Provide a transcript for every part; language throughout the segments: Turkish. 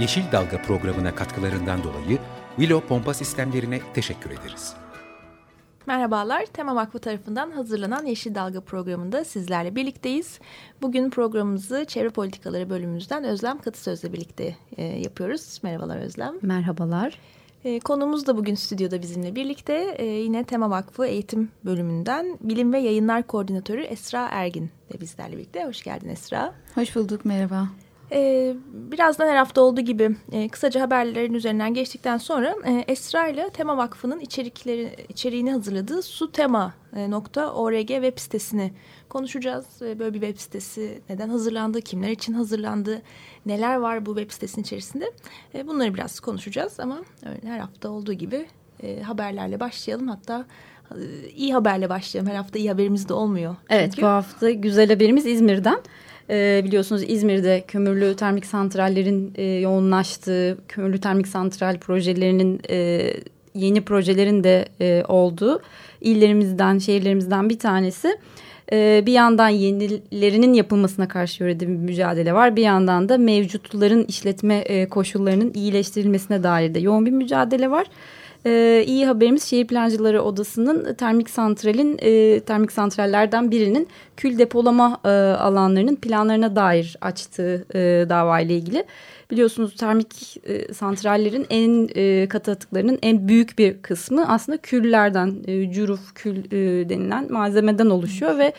Yeşil Dalga programına katkılarından dolayı Vilo Pompa Sistemlerine teşekkür ederiz. Merhabalar, Tema Vakfı tarafından hazırlanan Yeşil Dalga programında sizlerle birlikteyiz. Bugün programımızı Çevre Politikaları bölümümüzden Özlem Katısöz'le birlikte yapıyoruz. Merhabalar Özlem. Merhabalar. Konuğumuz da bugün stüdyoda bizimle birlikte. Yine Tema Vakfı Eğitim Bölümünden Bilim ve Yayınlar Koordinatörü Esra Ergin de bizlerle birlikte. Hoş geldin Esra. Hoş bulduk, merhaba. Birazdan her hafta olduğu gibi kısaca haberlerin üzerinden geçtikten sonra Esra ile Tema Vakfı'nın içeriğini hazırladığı sutema.org web sitesini konuşacağız. Böyle bir web sitesi neden hazırlandı, kimler için hazırlandı, neler var bu web sitesinin içerisinde bunları biraz konuşacağız. Ama her hafta olduğu gibi haberlerle başlayalım, hatta iyi haberle başlayalım. Her hafta iyi haberimiz de olmuyor. Evet, bu hafta güzel haberimiz İzmir'den. Biliyorsunuz İzmir'de kömürlü termik santrallerin yoğunlaştığı, kömürlü termik santral projelerinin yeni projelerin de olduğu illerimizden, şehirlerimizden bir tanesi. Bir yandan yenilerinin yapılmasına karşı yürüdüğü bir mücadele var. Bir yandan da mevcutların işletme koşullarının iyileştirilmesine dair de yoğun bir mücadele var. İyi haberimiz Şehir Plancıları Odası'nın termik santrallerden birinin kül depolama alanlarının planlarına dair açtığı dava ile ilgili. Biliyorsunuz termik santrallerin katı atıklarının en büyük bir kısmı aslında küllerden, cüruf kül denilen malzemeden oluşuyor ve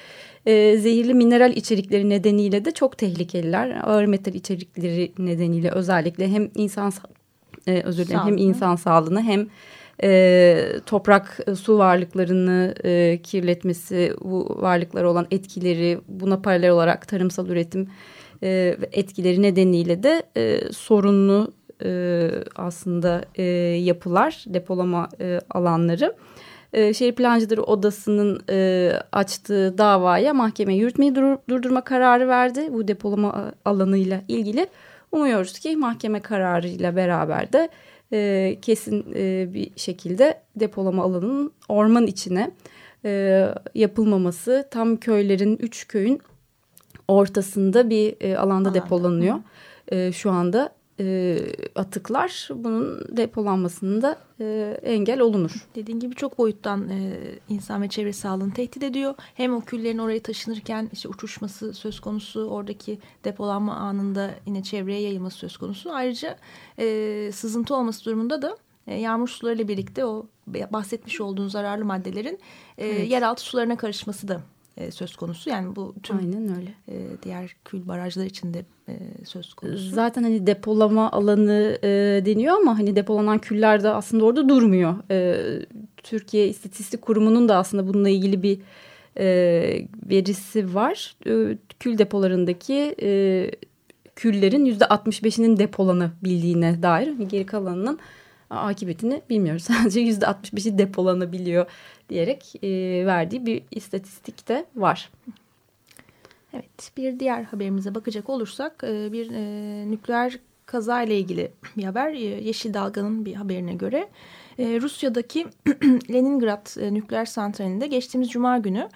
zehirli mineral içerikleri nedeniyle de çok tehlikeliler. Ağır metal içerikleri nedeniyle özellikle hem hem insan sağlığını hem toprak su varlıklarını kirletmesi, bu varlıklara olan etkileri, buna paralel olarak tarımsal üretim etkileri nedeniyle de sorunlu aslında yapılar, depolama alanları. Şehir Plancıları Odası'nın açtığı davaya mahkeme yürütmeyi durdurma kararı verdi bu depolama alanıyla ilgili. Umuyoruz ki mahkeme kararıyla beraber de kesin bir şekilde depolama alanının orman içine yapılmaması, tam köylerin, 3 köyün ortasında bir alanda depolanıyor şu anda atıklar. Bunun depolanmasının da engel olunur. Dediğin gibi çok boyuttan insan ve çevre sağlığını tehdit ediyor. Hem o küllerin oraya taşınırken işte uçuşması söz konusu, oradaki depolanma anında yine çevreye yayılması söz konusu. Ayrıca sızıntı olması durumunda da yağmur sularıyla birlikte o bahsetmiş olduğun zararlı maddelerin yeraltı sularına karışması da söz konusu. Yani bu tüm diğer kül barajlar için de söz konusu. Zaten hani depolama alanı deniyor ama hani depolanan küller de aslında orada durmuyor. Türkiye İstatistik Kurumu'nun da aslında bununla ilgili bir verisi var. Kül depolarındaki küllerin %65'inin depolanabildiğine dair, geri kalanının akıbetini bilmiyoruz. Sadece %65'i depolanabiliyor diyerek verdiği bir istatistik de var. Evet, bir diğer haberimize bakacak olursak bir nükleer kaza ile ilgili bir haber. Yeşil Dalga'nın bir haberine göre Rusya'daki Leningrad nükleer santralinde geçtiğimiz cuma günü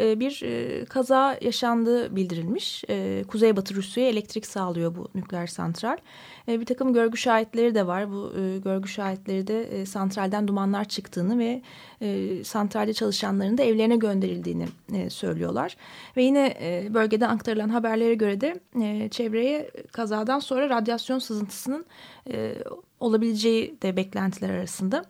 bir kaza yaşandığı bildirilmiş. Kuzeybatı Rusya'ya elektrik sağlıyor bu nükleer santral. Bir takım görgü şahitleri de var. Bu görgü şahitleri de santralden dumanlar çıktığını ve santralde çalışanların da evlerine gönderildiğini söylüyorlar. Ve yine bölgeden aktarılan haberlere göre de çevreye kazadan sonra radyasyon sızıntısının olabileceği de beklentiler arasında.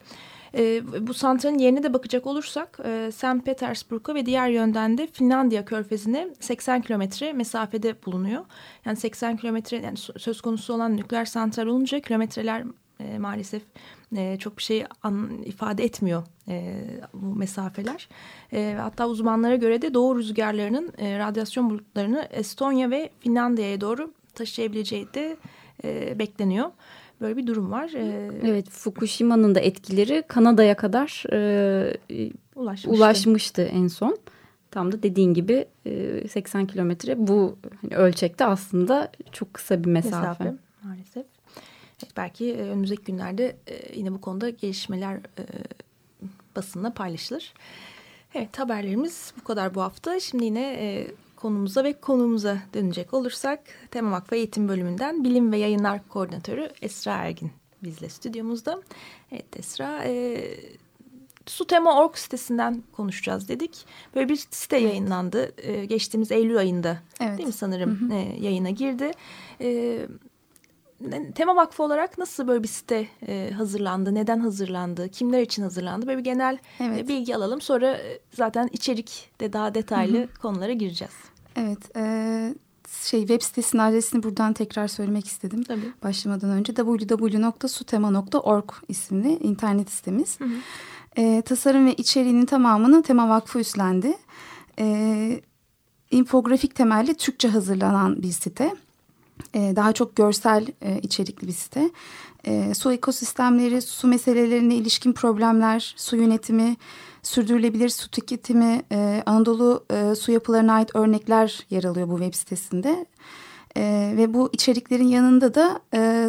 Bu santralin yerine de bakacak olursak St. Petersburg'a ve diğer yönden de Finlandiya Körfezi'ne 80 kilometre mesafede bulunuyor. Yani 80 kilometre, yani söz konusu olan nükleer santral olunca kilometreler maalesef çok bir şey ifade etmiyor bu mesafeler. Hatta uzmanlara göre de doğu rüzgarlarının radyasyon bulutlarını Estonya ve Finlandiya'ya doğru taşıyabileceği de bekleniyor. Böyle bir durum var. Evet, Fukushima'nın da etkileri Kanada'ya kadar ulaşmıştı en son. Tam da dediğin gibi 80 kilometre bu ölçekte aslında çok kısa bir mesafe. Maalesef. Evet, belki önümüzdeki günlerde yine bu konuda gelişmeler basınla paylaşılır. Evet, haberlerimiz bu kadar bu hafta. Şimdi yine konumuza ve konumuza dönecek olursak Tema Vakfı Eğitim Bölümünden Bilim ve Yayınlar Koordinatörü Esra Ergin bizle stüdyomuzda. Evet Esra, sutema.org sitesinden konuşacağız dedik. Böyle bir site yayınlandı. Geçtiğimiz Eylül ayında, evet, değil mi sanırım, hı hı, yayına girdi. Tema Vakfı olarak nasıl böyle bir site hazırlandı? Neden hazırlandı? Kimler için hazırlandı? Böyle bir genel, evet, bilgi alalım. Sonra zaten içerikte daha detaylı, hı hı, konulara gireceğiz. Evet. Web sitesinin adresini buradan tekrar söylemek istedim. Tabii. Başlamadan önce www.sutema.org isimli internet sitemiz. Hı hı. Tasarım ve içeriğinin tamamını Tema Vakfı üstlendi. İnfografik temelli Türkçe hazırlanan bir site. Daha çok görsel içerikli bir site. Su ekosistemleri, su meselelerine ilişkin problemler, su yönetimi, sürdürülebilir su tüketimi, Anadolu su yapılarına ait örnekler yer alıyor bu web sitesinde. Ve bu içeriklerin yanında da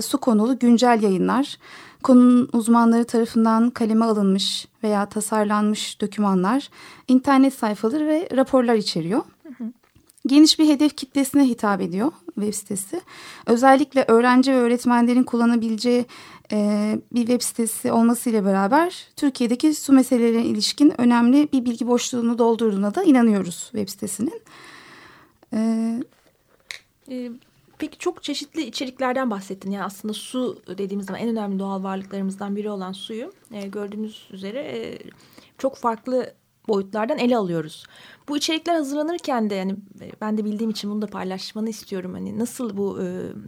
su konulu güncel yayınlar, konunun uzmanları tarafından kaleme alınmış veya tasarlanmış dokümanlar, internet sayfaları ve raporlar içeriyor. Hı hı. Geniş bir hedef kitlesine hitap ediyor web sitesi. Özellikle öğrenci ve öğretmenlerin kullanabileceği bir web sitesi olmasıyla beraber Türkiye'deki su meselelerine ilişkin önemli bir bilgi boşluğunu doldurduğuna da inanıyoruz web sitesinin. Peki çok çeşitli içeriklerden bahsettin. Yani aslında su dediğimiz zaman en önemli doğal varlıklarımızdan biri olan suyu gördüğünüz üzere çok farklı boyutlardan ele alıyoruz. Bu içerikler hazırlanırken de yani ben de bildiğim için bunu da paylaşmanı istiyorum. Hani nasıl bu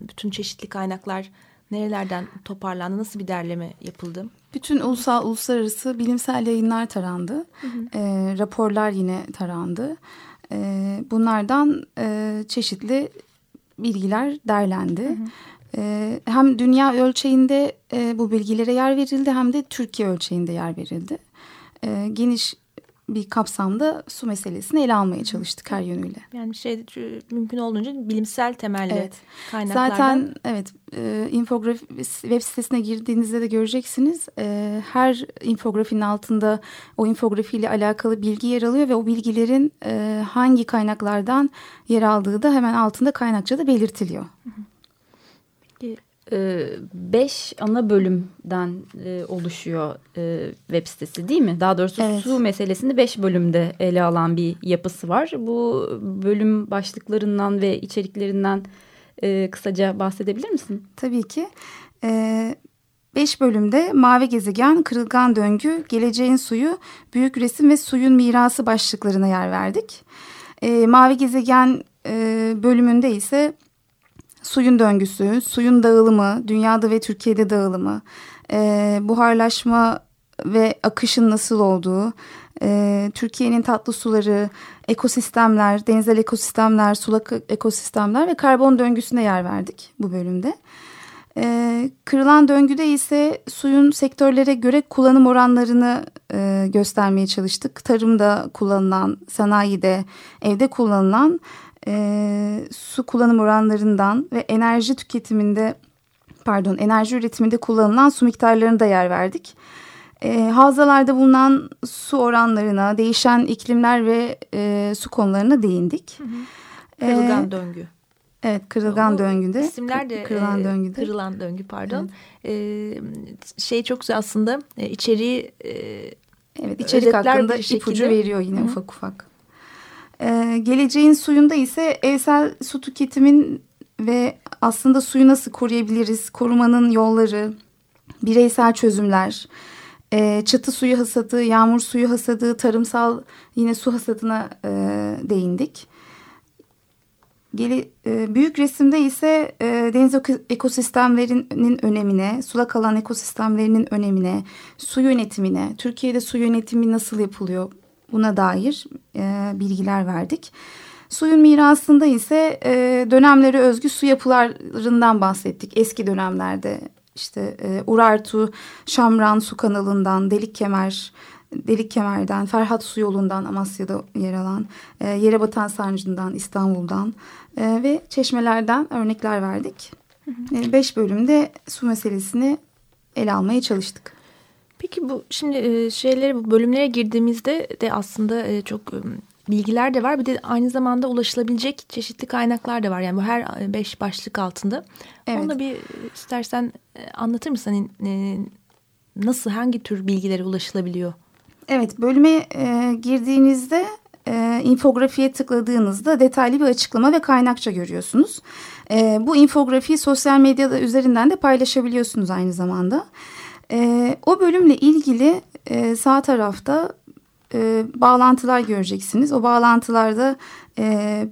bütün çeşitli kaynaklar nerelerden toparlandı? Nasıl bir derleme yapıldı? Bütün ulusal, uluslararası bilimsel yayınlar tarandı. Hı hı. Raporlar yine tarandı. Bunlardan çeşitli bilgiler derlendi. Hı hı. Hem dünya ölçeğinde bu bilgilere yer verildi hem de Türkiye ölçeğinde yer verildi. Geniş bir kapsamda su meselesini ele almaya çalıştık her yönüyle. Yani mümkün olduğunca bilimsel temelli, evet, kaynaklardan. Zaten evet, infografi web sitesine girdiğinizde de göreceksiniz. Her infografinin altında o infografiyle alakalı bilgi yer alıyor ve o bilgilerin hangi kaynaklardan yer aldığı da hemen altında kaynakçada belirtiliyor. Peki. 5 ana bölümden oluşuyor web sitesi, değil mi? Daha doğrusu, evet, su meselesini 5 bölümde ele alan bir yapısı var. Bu bölüm başlıklarından ve içeriklerinden kısaca bahsedebilir misin? Tabii ki. 5 bölümde Mavi Gezegen, Kırılgan Döngü, Geleceğin Suyu, Büyük Resim ve Suyun Mirası başlıklarına yer verdik. Mavi Gezegen bölümünde ise suyun döngüsü, suyun dağılımı, dünyada ve Türkiye'de dağılımı, buharlaşma ve akışın nasıl olduğu, Türkiye'nin tatlı suları, ekosistemler, denizel ekosistemler, sulak ekosistemler ve karbon döngüsüne yer verdik bu bölümde. Kırılan döngüde ise suyun sektörlere göre kullanım oranlarını göstermeye çalıştık. Tarımda kullanılan, sanayide, evde kullanılan su kullanım oranlarından ve enerji üretiminde kullanılan su miktarlarına da yer verdik. Havzalarda bulunan su oranlarına, değişen iklimler ve su konularına değindik. Hı hı. Kırılgan döngü. Evet, kırılgan döngüde. İsimler de kırılan döngü, pardon. Evet. Çok güzel aslında içeriği. Evet, içerik hakkında ipucu veriyor yine, hı hı, ufak ufak. Geleceğin suyunda ise evsel su tüketimin ve aslında suyu nasıl koruyabiliriz, korumanın yolları, bireysel çözümler, çatı suyu hasadı, yağmur suyu hasadı, tarımsal yine su hasadına değindik. Büyük resimde ise deniz ekosistemlerinin önemine, sulak alan ekosistemlerinin önemine, su yönetimine, Türkiye'de su yönetimi nasıl yapılıyor buna dair bilgiler verdik. Suyun mirasında ise dönemlere özgü su yapılarından bahsettik. Eski dönemlerde işte Urartu, Şamran Su Kanalından, Delikkemer'den, Ferhat Su Yolundan, Amasya'da yer alan, Yerebatan Sancı'ndan, İstanbul'dan ve çeşmelerden örnekler verdik. 5 bölümde su meselesini ele almaya çalıştık. Peki bu şimdi bu bölümlere girdiğimizde de aslında çok bilgiler de var. Bir de aynı zamanda ulaşılabilecek çeşitli kaynaklar da var. Yani bu her 5 başlık altında. Evet. Onu da bir istersen anlatır mısın? Nasıl, hangi tür bilgilere ulaşılabiliyor? Evet, bölüme girdiğinizde infografiye tıkladığınızda detaylı bir açıklama ve kaynakça görüyorsunuz. Bu infografiyi sosyal medyada üzerinden de paylaşabiliyorsunuz aynı zamanda. O bölümle ilgili sağ tarafta bağlantılar göreceksiniz. O bağlantılarda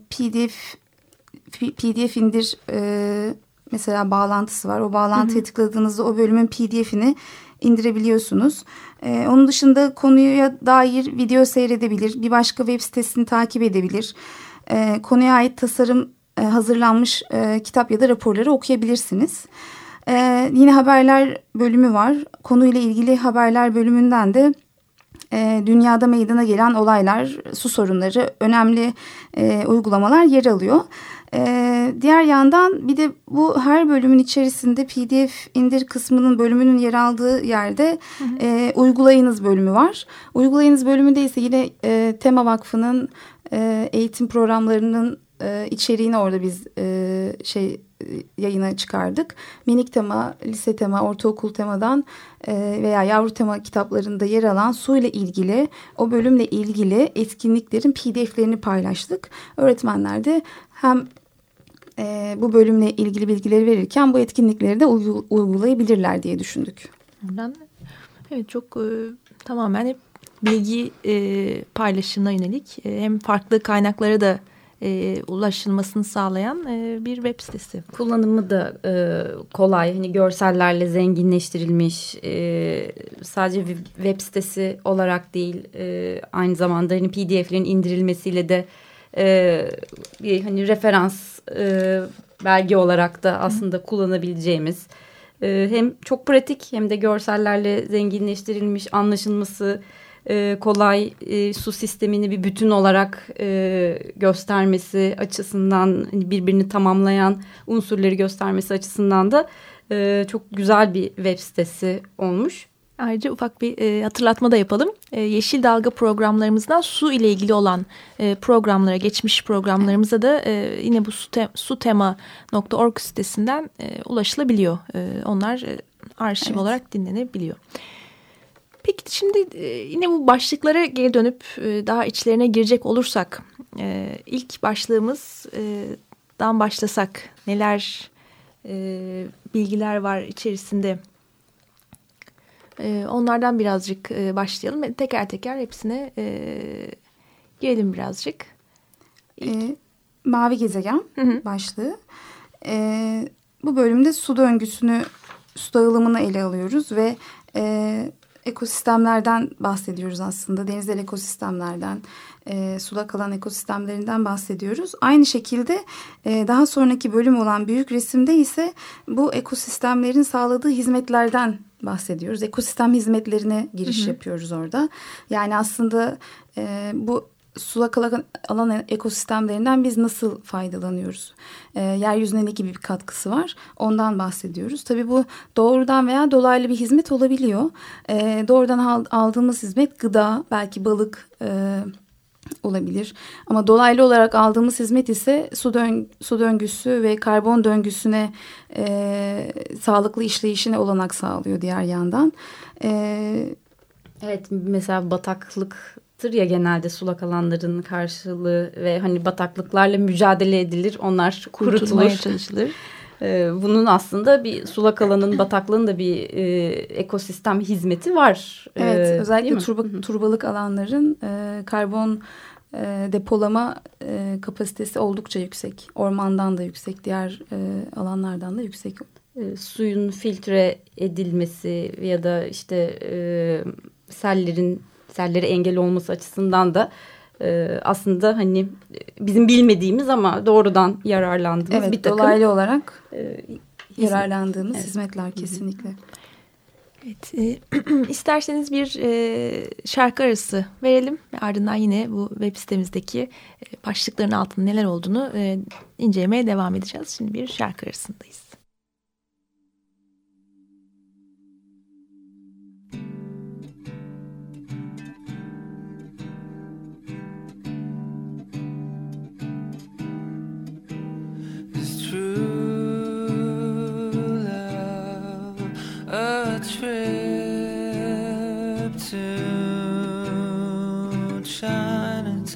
PDF indir mesela bağlantısı var. O bağlantıya tıkladığınızda o bölümün PDF'ini indirebiliyorsunuz. Onun dışında konuya dair video seyredebilir, bir başka web sitesini takip edebilir, konuya ait tasarım hazırlanmış kitap ya da raporları okuyabilirsiniz. Yine haberler bölümü var. Konuyla ilgili haberler bölümünden de dünyada meydana gelen olaylar, su sorunları, önemli uygulamalar yer alıyor. Diğer yandan bir de bu her bölümün içerisinde PDF indir kısmının bölümünün yer aldığı yerde uygulayınız bölümü var. Uygulayınız bölümünde ise yine Tema Vakfı'nın eğitim programlarının içeriğini orada biz yayına çıkardık. Minik tema, lise tema, ortaokul temadan veya yavru tema kitaplarında yer alan suyla ilgili, o bölümle ilgili etkinliklerin PDF'lerini paylaştık. Öğretmenler de hem bu bölümle ilgili bilgileri verirken bu etkinlikleri de uygulayabilirler diye düşündük. Evet, çok tamamen hep bilgi paylaşımına yönelik hem farklı kaynaklara da ulaşılmasını sağlayan bir web sitesi. Kullanımı da kolay, hani görsellerle zenginleştirilmiş, sadece web sitesi olarak değil, aynı zamanda hani PDF'lerin indirilmesiyle de hani referans belge olarak da aslında kullanabileceğimiz, hem çok pratik hem de görsellerle zenginleştirilmiş, anlaşılması kolay, su sistemini bir bütün olarak göstermesi açısından, birbirini tamamlayan unsurları göstermesi açısından da çok güzel bir web sitesi olmuş. Ayrıca ufak bir hatırlatma da yapalım. Yeşil Dalga programlarımızdan su ile ilgili olan programlara, geçmiş programlarımıza da yine bu sutema.org sitesinden ulaşılabiliyor. Onlar arşiv olarak dinlenebiliyor. Peki şimdi yine bu başlıklara geri dönüp daha içlerine girecek olursak, ilk başlığımızdan başlasak, neler bilgiler var içerisinde, onlardan birazcık başlayalım. Teker teker hepsine girelim birazcık. Mavi Gezegen başlığı. Bu bölümde su döngüsünü, su dağılımını ele alıyoruz ve ekosistemlerden bahsediyoruz aslında. Denizel ekosistemlerden, suda kalan ekosistemlerinden bahsediyoruz. Aynı şekilde daha sonraki bölüm olan büyük resimde ise bu ekosistemlerin sağladığı hizmetlerden bahsediyoruz. Ekosistem hizmetlerine giriş yapıyoruz orada. Yani aslında bu suda kalan alan ekosistemlerinden biz nasıl faydalanıyoruz? Yeryüzüne ne gibi bir katkısı var? Ondan bahsediyoruz. Tabii bu doğrudan veya dolaylı bir hizmet olabiliyor. Doğrudan aldığımız hizmet gıda, belki balık olabilir. Ama dolaylı olarak aldığımız hizmet ise su döngüsü ve karbon döngüsüne, sağlıklı işleyişine olanak sağlıyor diğer yandan. Evet, mesela bataklık ya, genelde sulak alanların karşılığı ve hani bataklıklarla mücadele edilir, onlar kurutulmaya çalışılır. Bunun aslında bir sulak alanın, bataklığın da bir ekosistem hizmeti var. Evet, özellikle turbalık alanların karbon depolama kapasitesi oldukça yüksek. Ormandan da yüksek, diğer alanlardan da yüksek. Suyun filtre edilmesi ya da işte sellere engel olması açısından da aslında hani bizim bilmediğimiz ama doğrudan yararlandığımız bir takım. Evet, dolaylı olarak yararlandığımız hizmetler kesinlikle. Evet, isterseniz bir şarkı arası verelim ve ardından yine bu web sitemizdeki başlıkların altında neler olduğunu incelemeye devam edeceğiz. Şimdi bir şarkı arasındayız. Trip to Chinatown,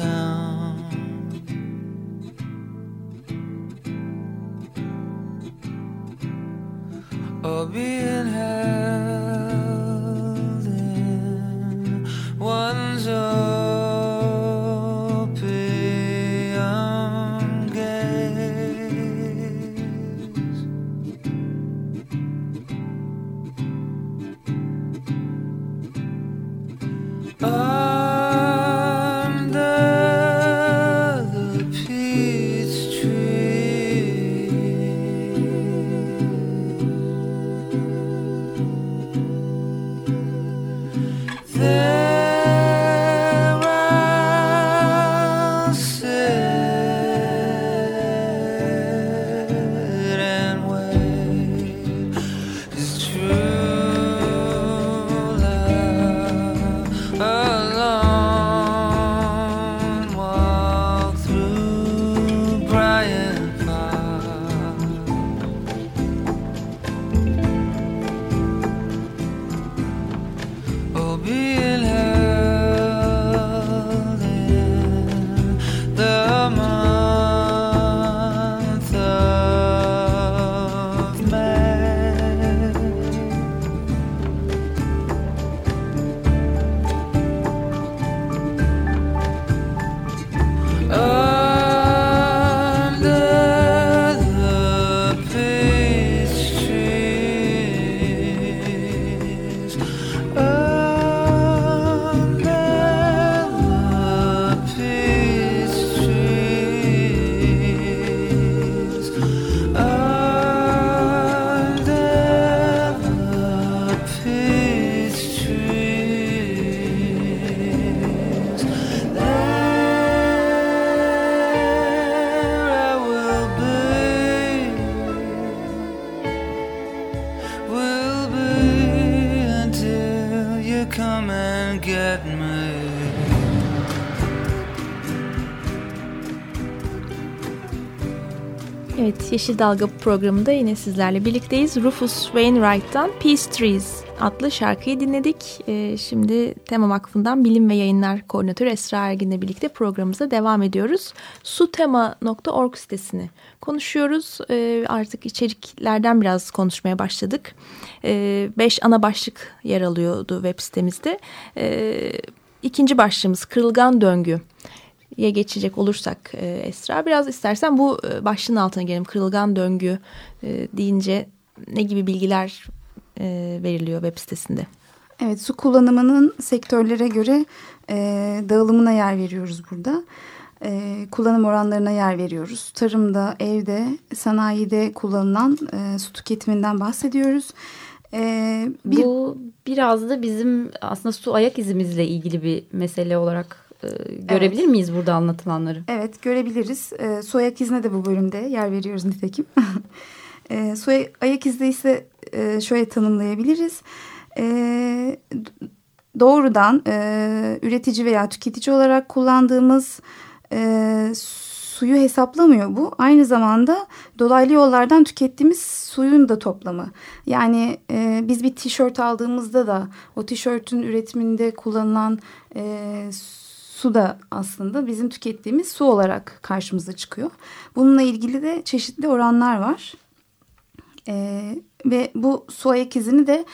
or being held in one's opium gaze. Under the peach tree, there I'll sit and wait. 'Cause true Yeşil Dalga programında yine sizlerle birlikteyiz. Rufus Wainwright'tan Peace Trees adlı şarkıyı dinledik. Şimdi Tema Vakfı'ndan Bilim ve Yayınlar Koordinatörü Esra Ergin'le birlikte programımıza devam ediyoruz. sutema.org sitesini konuşuyoruz. Artık içeriklerden biraz konuşmaya başladık. 5 ana başlık yer alıyordu web sitemizde. 2. başlığımız kırılgan döngü. Ya geçecek olursak Esra, biraz istersen bu başlığın altına gelelim. Kırılgan döngü deyince ne gibi bilgiler veriliyor web sitesinde? Evet, su kullanımının sektörlere göre dağılımına yer veriyoruz burada. Kullanım oranlarına yer veriyoruz. Tarımda, evde, sanayide kullanılan su tüketiminden bahsediyoruz. Bu biraz da bizim aslında su ayak izimizle ilgili bir mesele olarak görebilir miyiz burada anlatılanları? Evet, görebiliriz. Su ayak izine de bu bölümde yer veriyoruz nitekim. Su ayak izi ise şöyle tanımlayabiliriz. Doğrudan üretici veya tüketici olarak kullandığımız suyu hesaplamıyor bu. Aynı zamanda dolaylı yollardan tükettiğimiz suyun da toplamı. Yani biz bir tişört aldığımızda da o tişörtün üretiminde kullanılan su da aslında bizim tükettiğimiz su olarak karşımıza çıkıyor. Bununla ilgili de çeşitli oranlar var. Ve bu su ayak izini de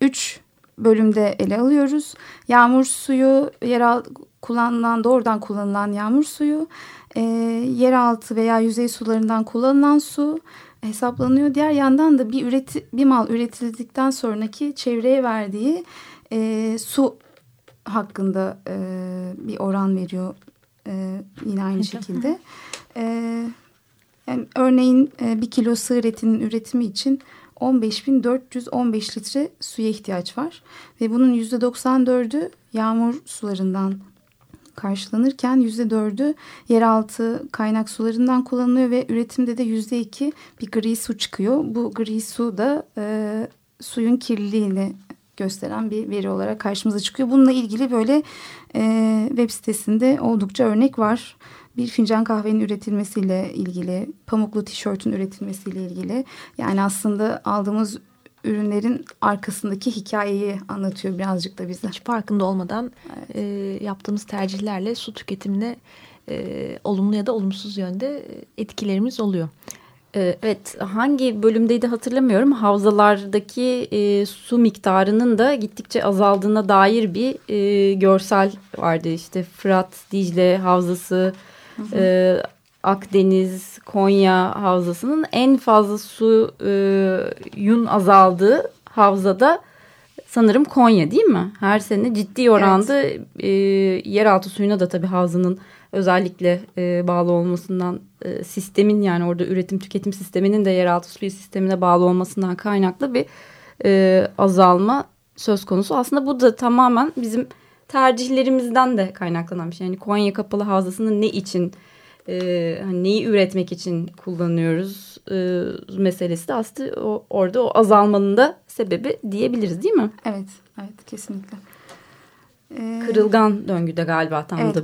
3 bölümde ele alıyoruz. Yağmur suyu, yeraltı doğrudan kullanılan yağmur suyu, yeraltı veya yüzey sularından kullanılan su hesaplanıyor. Diğer yandan da bir mal üretildikten sonraki çevreye verdiği su hakkında bir oran veriyor yine aynı şekilde. Yani örneğin bir kilo sığır etinin üretimi için 15.415 litre suya ihtiyaç var. Ve bunun %94'ü yağmur sularından karşılanırken %4'ü yeraltı kaynak sularından kullanılıyor ve üretimde de %2 bir gri su çıkıyor. Bu gri su da suyun kirliliğini gösteren bir veri olarak karşımıza çıkıyor. Bununla ilgili böyle web sitesinde oldukça örnek var. Bir fincan kahvenin üretilmesiyle ilgili, pamuklu tişörtün üretilmesiyle ilgili. Yani aslında aldığımız ürünlerin arkasındaki hikayeyi anlatıyor birazcık da bize. Hiç farkında olmadan yaptığımız tercihlerle su tüketimine olumlu ya da olumsuz yönde etkilerimiz oluyor. Evet, hangi bölümdeydi hatırlamıyorum. Havzalardaki su miktarının da gittikçe azaldığına dair bir görsel vardı. İşte Fırat Dicle Havzası, Akdeniz, Konya Havzası'nın en fazla suyun azaldığı havzada sanırım Konya değil mi? Her sene ciddi oranda evet. Yeraltı suyuna da tabii havzanın özellikle bağlı olmasından, sistemin yani orada üretim tüketim sisteminin de yeraltı suyu sistemine bağlı olmasından kaynaklı bir azalma söz konusu. Aslında bu da tamamen bizim tercihlerimizden de kaynaklanan bir şey. Yani Konya Kapalı Havzası'nı ne için, neyi üretmek için kullanıyoruz meselesi de aslında orada o azalmanın da sebebi diyebiliriz değil mi? Evet, evet kesinlikle. Kırılgan döngüde galiba tam da bu.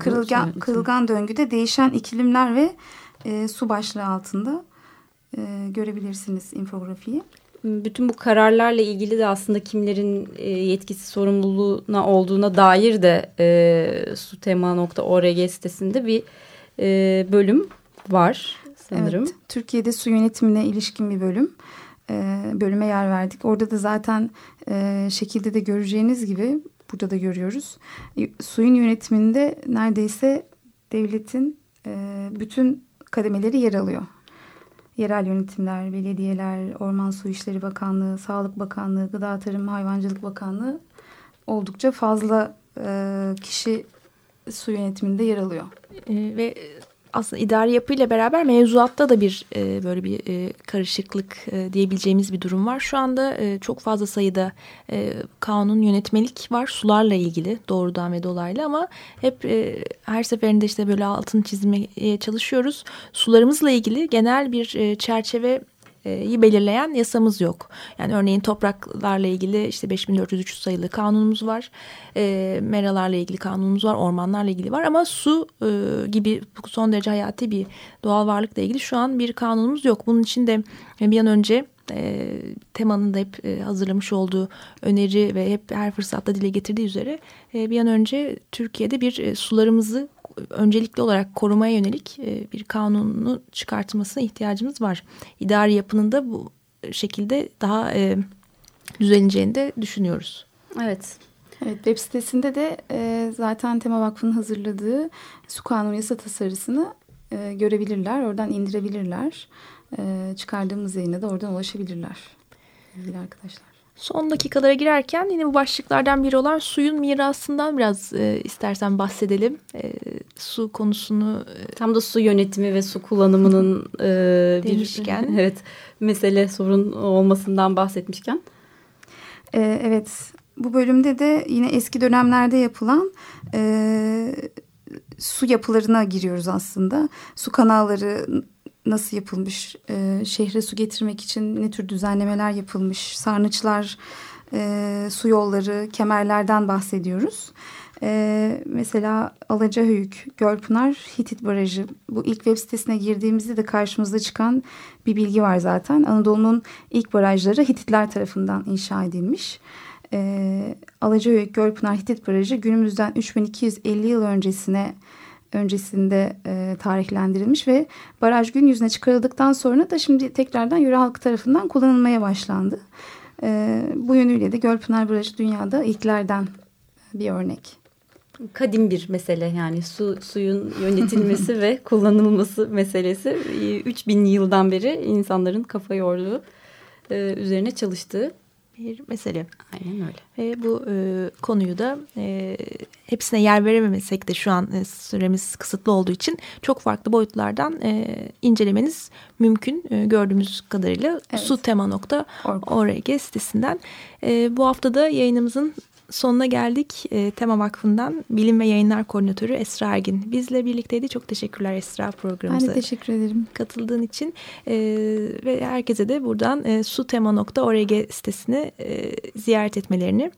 Kırılgan döngüde değişen iklimler ve su başlığı altında görebilirsiniz infografiyi. Bütün bu kararlarla ilgili de aslında kimlerin yetkisi sorumluluğuna olduğuna dair de sutema.org sitesinde bir bölüm var sanırım. Evet, Türkiye'de su yönetimine ilişkin bir bölüme yer verdik. Orada da zaten şekilde de göreceğiniz gibi burada da görüyoruz. Suyun yönetiminde neredeyse devletin bütün kademeleri yer alıyor. Yerel yönetimler, belediyeler, Orman Su İşleri Bakanlığı, Sağlık Bakanlığı, Gıda Tarım Hayvancılık Bakanlığı oldukça fazla kişi su yönetiminde yer alıyor. Ve aslında idari yapıyla beraber mevzuatta da bir böyle bir karışıklık diyebileceğimiz bir durum var. Şu anda çok fazla sayıda kanun yönetmelik var sularla ilgili doğrudan ve dolaylı ama hep her seferinde işte böyle altını çizmeye çalışıyoruz. Sularımızla ilgili genel bir çerçeveyi belirleyen yasamız yok. Yani örneğin topraklarla ilgili işte 5403 sayılı kanunumuz var. Meralarla ilgili kanunumuz var. Ormanlarla ilgili var ama su gibi son derece hayati bir doğal varlıkla ilgili şu an bir kanunumuz yok. Bunun için de bir an önce Tema'nın da hep hazırlamış olduğu öneri ve hep her fırsatta dile getirdiği üzere bir an önce Türkiye'de bir sularımızı öncelikli olarak korumaya yönelik bir kanunu çıkartmasına ihtiyacımız var. İdari yapının da bu şekilde daha düzenleneceğini de düşünüyoruz. Evet. Evet, web sitesinde de zaten Tema Vakfı'nın hazırladığı su kanunu yasa tasarısını görebilirler. Oradan indirebilirler. Çıkardığımız yayına da oradan ulaşabilirler. İyi arkadaşlar. Son dakikalara girerken yine bu başlıklardan biri olan suyun mirasından biraz istersen bahsedelim. Su konusunu tam da su yönetimi ve su kullanımının demişken, evet, mesele sorun olmasından bahsetmişken. Evet, bu bölümde de yine eski dönemlerde yapılan su yapılarına giriyoruz aslında. Su kanalları nasıl yapılmış, şehre su getirmek için ne tür düzenlemeler yapılmış, sarnıçlar, su yolları, kemerlerden bahsediyoruz. Mesela Alacahüyük, Gölpınar, Hitit Barajı. Bu ilk web sitesine girdiğimizde de karşımıza çıkan bir bilgi var zaten. Anadolu'nun ilk barajları Hititler tarafından inşa edilmiş. Alacahüyük, Gölpınar, Hitit Barajı günümüzden 3250 yıl öncesinde tarihlendirilmiş ve baraj gün yüzüne çıkarıldıktan sonra da şimdi tekrardan yöre halkı tarafından kullanılmaya başlandı. Bu yönüyle de Gölpınar Barajı dünyada ilklerden bir örnek. Kadim bir mesele yani suyun yönetilmesi ve kullanılması meselesi 3000 yıldan beri insanların kafa yorduğu üzerine çalıştığı bir mesele. Aynen öyle. Ve bu konuyu da hepsine yer verememesek de şu an süremiz kısıtlı olduğu için çok farklı boyutlardan incelemeniz mümkün gördüğümüz kadarıyla. Evet. sutema.org sitesinden. Bu hafta da yayınımızın sonuna geldik. Tema Vakfı'ndan Bilim ve Yayınlar Koordinatörü Esra Ergin bizle birlikteydi. Çok teşekkürler Esra, programımıza. Ben de teşekkür ederim. Katıldığın için ve herkese de buradan sutema.org sitesini ziyaret etmelerini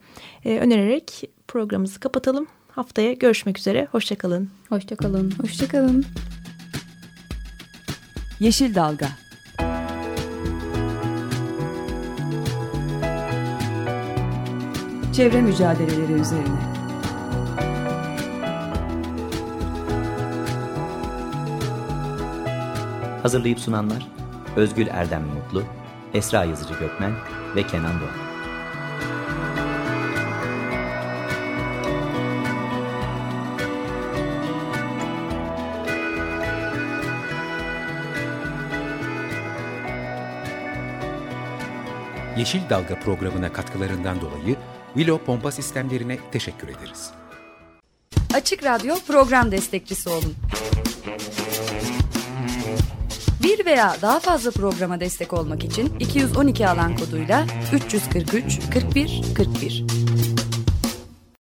önererek programımızı kapatalım. Haftaya görüşmek üzere. Hoşçakalın. Hoşçakalın. Hoşçakalın. Yeşil Dalga. Çevre mücadeleleri üzerine. Hazırlayıp sunanlar Özgül Erdem Mutlu, Esra Yazıcı Gökmen ve Kenan Doğan. Yeşil Dalga programına katkılarından dolayı Vilo Pompa Sistemlerine teşekkür ederiz. Açık Radyo program destekçisi olun. Bir veya daha fazla programa destek olmak için 212 alan koduyla 343 41 41.